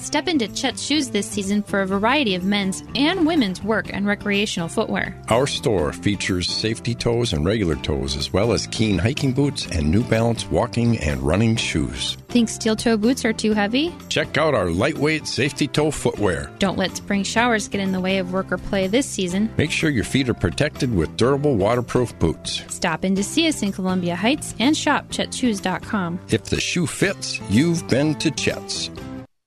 Step into Chet's shoes this season for a variety of men's and women's work and recreational footwear. Our store features safety toes and regular toes, as well as Keen hiking boots and New Balance walking and running shoes. Think steel-toe boots are too heavy? Check out our lightweight safety toe footwear. Don't let spring showers get in the way of work or play this season. Make sure your feet are protected with durable, waterproof boots. Stop in to see us in Columbia Heights and shop ChetShoes.com. If the shoe fits, you've been to Chet's.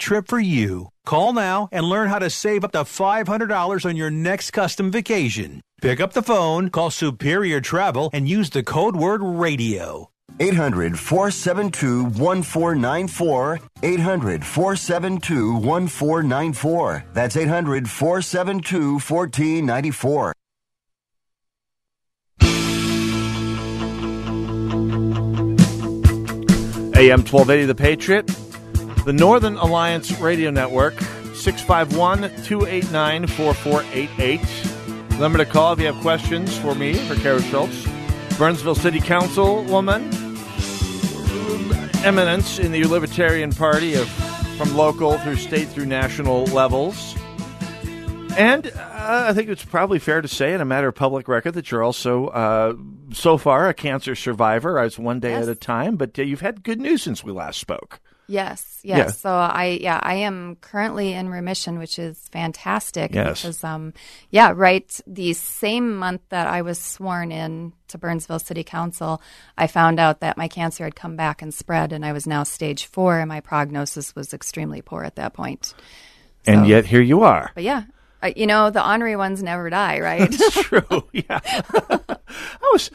trip for you. Call now and learn how to save up to $500 on your next custom vacation. Pick up the phone, call Superior Travel, and use the code word radio. 800-472-1494. 800-472-1494. That's 800-472-1494. AM 1280 The Patriot. The Northern Alliance Radio Network, 651-289-4488. Number to call if you have questions for me, for Cara Schulz. Burnsville City Councilwoman, eminence in the Libertarian Party from local through state through national levels. And I think it's probably fair to say, in a matter of public record, that you're also, so far, a cancer survivor. I was one day at a time, but you've had good news since we last spoke. Yes. Yeah. So I am currently in remission, which is fantastic. Yes. Because, right the same month that I was sworn in to Burnsville City Council, I found out that my cancer had come back and spread, and I was now stage 4, and my prognosis was extremely poor at that point. So, and yet here you are. But yeah. The honorary ones never die, right? That's true. Yeah, I always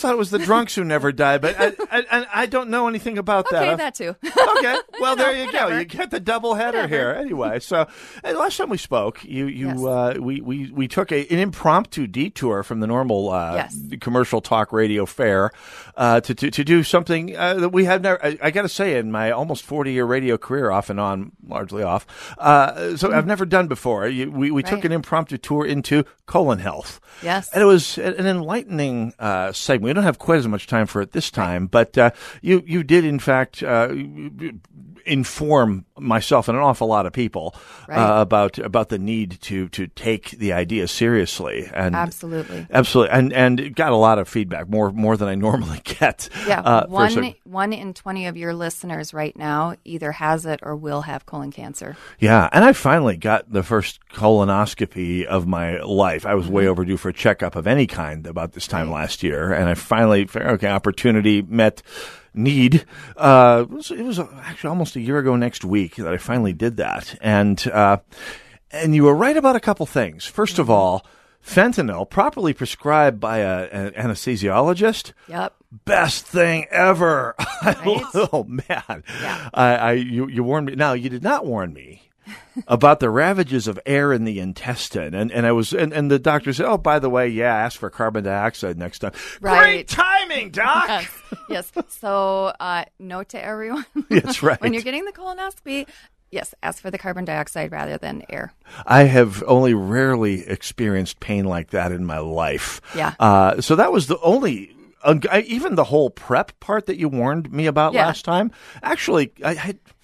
thought it was the drunks who never die, but I don't know anything about that. Okay, that too. Okay, well there you go. You get the double header here anyway. So last time we spoke, we took an impromptu detour from the normal commercial talk radio fare to do something that we have never. I got to say, in my almost 40-year radio career, off and on, largely off, I've never done before. We took an impromptu tour into colon health. Yes. And it was an enlightening segment. We don't have quite as much time for it this time, but you did, in fact, inform myself and an awful lot of people about the need to take the idea seriously. And Absolutely. And got a lot of feedback, more than I normally get. Yeah, one in 20 of your listeners right now either has it or will have colon cancer. Yeah, and I finally got the first colonoscopy of my life. I was way overdue for a checkup of any kind about this time last year, and I finally, opportunity met need. It was actually almost a year ago next week that I finally did that, and you were right about a couple things. First of all, fentanyl, properly prescribed by an anesthesiologist. Yep. Best thing ever. Right? Oh man, yeah. You warned me. Now you did not warn me about the ravages of air in the intestine, and I was, and the doctor said, "Oh, by the way, ask for carbon dioxide next time." Right. Great timing, doc. Yes. So, note to everyone. That's right. When you're getting the colonoscopy, ask for the carbon dioxide rather than air. I have only rarely experienced pain like that in my life. Yeah. So that was the only. Even the whole prep part that you warned me about last time, actually,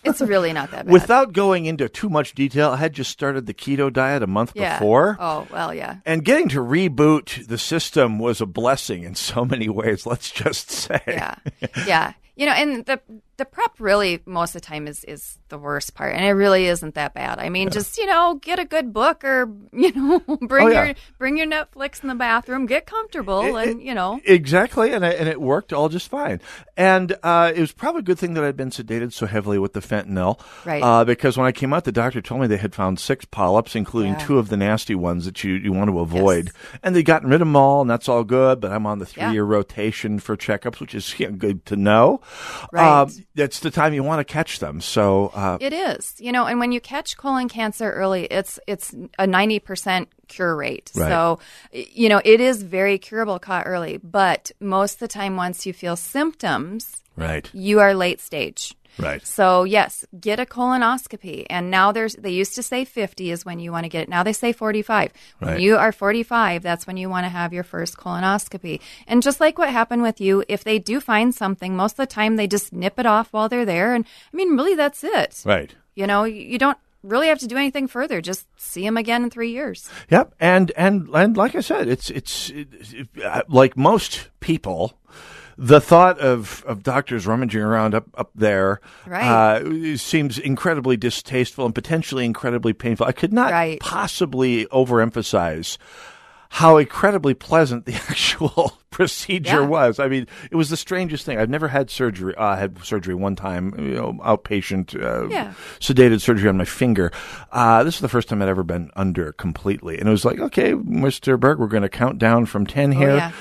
it's really not that bad. Without going into too much detail, I had just started the keto diet a month before. Oh, well, yeah. And getting to reboot the system was a blessing in so many ways, let's just say. Yeah. And the the prep really most of the time is the worst part, and it really isn't that bad. I mean, just, you know, get a good book or, you know, bring your Netflix in the bathroom, get comfortable, and you know. Exactly, and it worked all just fine. And it was probably a good thing that I'd been sedated so heavily with the fentanyl, right? Because when I came out, the doctor told me they had found 6 polyps, including 2 of the nasty ones that you want to avoid. Yes. And they'd gotten rid of them all, and that's all good, but I'm on the 3-year rotation for checkups, which is good to know. Right. That's the time you want to catch them. So it is, you know, and when you catch colon cancer early, it's a 90% cure rate. Right. So, you know, it is very curable caught early. But most of the time, once you feel symptoms, you are late stage. Right. So, yes, get a colonoscopy. And now they used to say 50 is when you want to get it. Now they say 45. When you are 45, that's when you want to have your first colonoscopy. And just like what happened with you, if they do find something, most of the time they just nip it off while they're there. And, I mean, really, that's it. Right. You know, you don't really have to do anything further. Just see him again in 3 years. Yep. And like I said, it's like most people, the thought of doctors rummaging around up there seems incredibly distasteful and potentially incredibly painful. I could not possibly overemphasize how incredibly pleasant the actual procedure was. I mean, it was the strangest thing. I've never had surgery. I had surgery one time, you know, outpatient, sedated surgery on my finger. This is the first time I'd ever been under completely. And it was like, okay, Mr. Berg, we're going to count down from 10 here. Oh, yeah.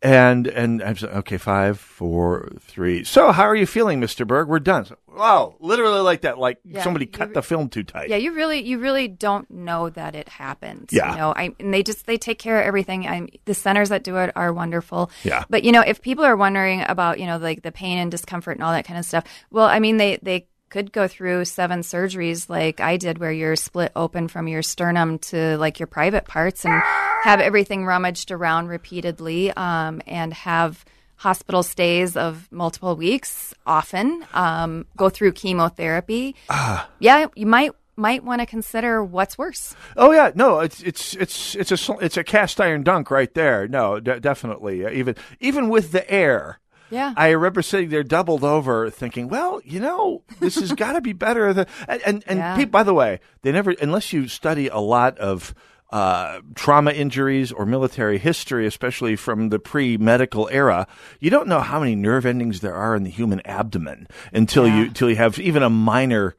And I'm saying, okay, 5, 4, 3. So how are you feeling, Mr. Berg? We're done. So, wow, literally like that, like somebody cut the film too tight. Yeah, you really don't know that it happens. Yeah. You know, and they take care of everything. The centers that do it are wonderful. Yeah. But, you know, if people are wondering about, you know, like the pain and discomfort and all that kind of stuff, well, I mean, they could go through 7 surgeries like I did, where you're split open from your sternum to like your private parts and have everything rummaged around repeatedly, and have hospital stays of multiple weeks often, go through chemotherapy. Yeah, you might want to consider what's worse. Oh yeah, no, it's a cast iron dunk right there. No, definitely. Even with the air. Yeah, I remember sitting there doubled over thinking, well, you know, this has got to be better than and people, by the way, they never, unless you study a lot of trauma injuries or military history, especially from the pre-medical era, you don't know how many nerve endings there are in the human abdomen until you have even a minor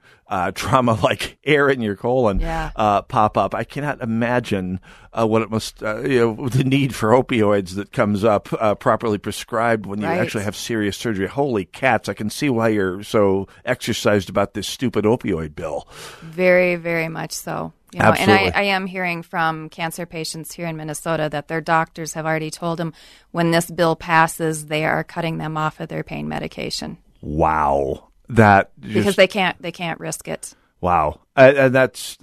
trauma like air in your colon pop up. I cannot imagine what it must, you know, the need for opioids that comes up properly prescribed when you actually have serious surgery. Holy cats, I can see why you're so exercised about this stupid opioid bill. Very, very much so. You know, and I am hearing from cancer patients here in Minnesota that their doctors have already told them when this bill passes, they are cutting them off of their pain medication. Wow, because they can't risk it. Wow, and that's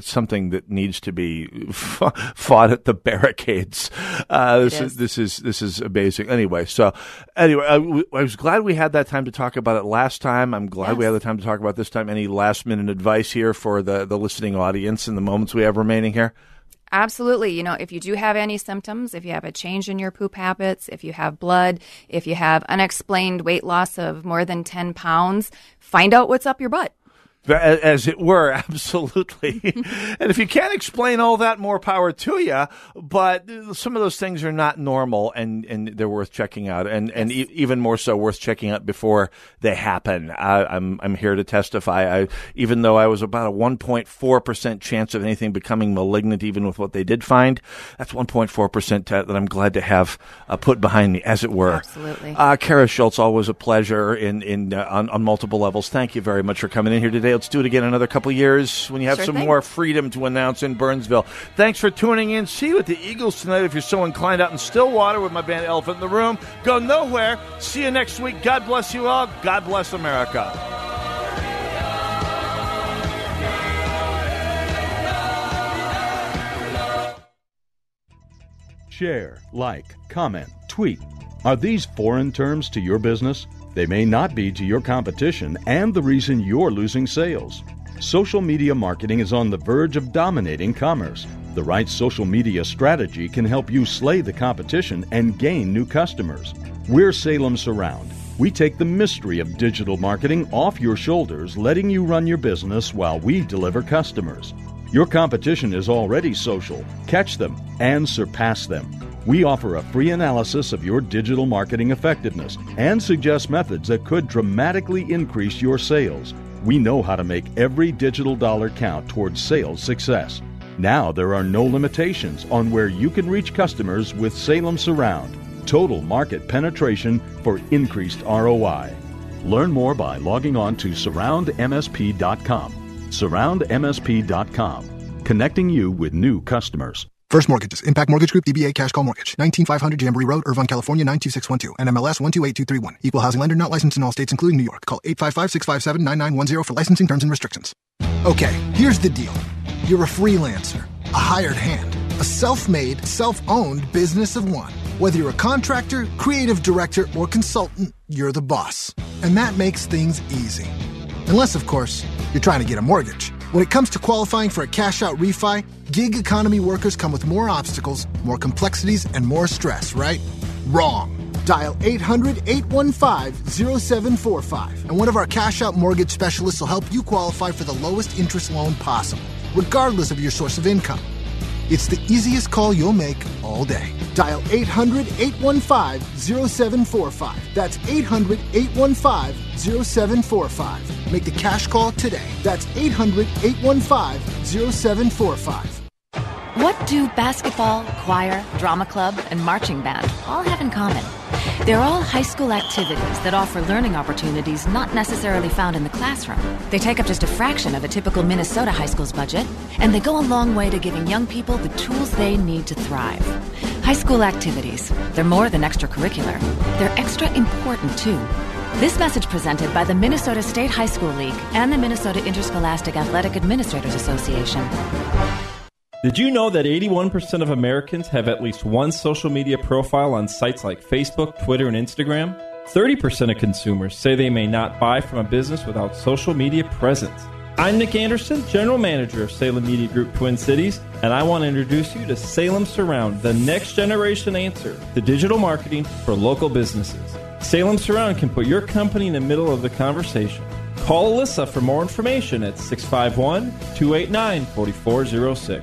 something that needs to be fought at the barricades. This is amazing. Anyway, I was glad we had that time to talk about it last time. I'm glad we had the time to talk about it this time. Any last minute advice here for the listening audience in the moments we have remaining here? Absolutely. You know, if you do have any symptoms, if you have a change in your poop habits, if you have blood, if you have unexplained weight loss of more than 10 pounds, find out what's up your butt. As it were, absolutely. And if you can't explain all that, more power to you. But some of those things are not normal, and they're worth checking out, and even more so worth checking out before they happen. I'm here to testify. Even though I was about a 1.4% chance of anything becoming malignant, even with what they did find, that's 1.4% that I'm glad to have put behind me, as it were. Absolutely. Cara Schulz, always a pleasure on multiple levels. Thank you very much for coming in here today. Let's do it again in another couple of years when you have more freedom to announce in Burnsville. Thanks for tuning in. See you at the Eagles tonight if you're so inclined, out in Stillwater with my band Elephant in the Room. Go nowhere. See you next week. God bless you all. God bless America. Share, like, comment, tweet. Are these foreign terms to your business? They may not be to your competition and the reason you're losing sales. Social media marketing is on the verge of dominating commerce. The right social media strategy can help you slay the competition and gain new customers. We're Salem Surround. We take the mystery of digital marketing off your shoulders, letting you run your business while we deliver customers. Your competition is already social. Catch them and surpass them. We offer a free analysis of your digital marketing effectiveness and suggest methods that could dramatically increase your sales. We know how to make every digital dollar count towards sales success. Now there are no limitations on where you can reach customers with Salem Surround. Total market penetration for increased ROI. Learn more by logging on to surroundmsp.com. Surroundmsp.com. Connecting you with new customers. First Mortgages, Impact Mortgage Group, DBA Cash Call Mortgage, 19500 Jamboree Road, Irvine, California, 92612, and MLS 128231. Equal housing lender, not licensed in all states, including New York. Call 855-657-9910 for licensing terms and restrictions. Okay, here's the deal. You're a freelancer, a hired hand, a self-made, self-owned business of one. Whether you're a contractor, creative director, or consultant, you're the boss. And that makes things easy. Unless, of course, you're trying to get a mortgage. When it comes to qualifying for a cash-out refi, gig economy workers come with more obstacles, more complexities, and more stress, right? Wrong. Dial 800-815-0745, and one of our cash-out mortgage specialists will help you qualify for the lowest interest loan possible, regardless of your source of income. It's the easiest call you'll make all day. Dial 800-815-0745. That's 800-815-0745. Make the cash call today. That's 800-815-0745. What do basketball, choir, drama club, and marching band all have in common? They're all high school activities that offer learning opportunities not necessarily found in the classroom. They take up just a fraction of a typical Minnesota high school's budget, and they go a long way to giving young people the tools they need to thrive. High school activities, they're more than extracurricular. They're extra important, too. This message presented by the Minnesota State High School League and the Minnesota Interscholastic Athletic Administrators Association. Did you know that 81% of Americans have at least one social media profile on sites like Facebook, Twitter, and Instagram? 30% of consumers say they may not buy from a business without social media presence. I'm Nick Anderson, General Manager of Salem Media Group Twin Cities, and I want to introduce you to Salem Surround, the next generation answer to digital marketing for local businesses. Salem Surround can put your company in the middle of the conversation. Call Alyssa for more information at 651-289-4406.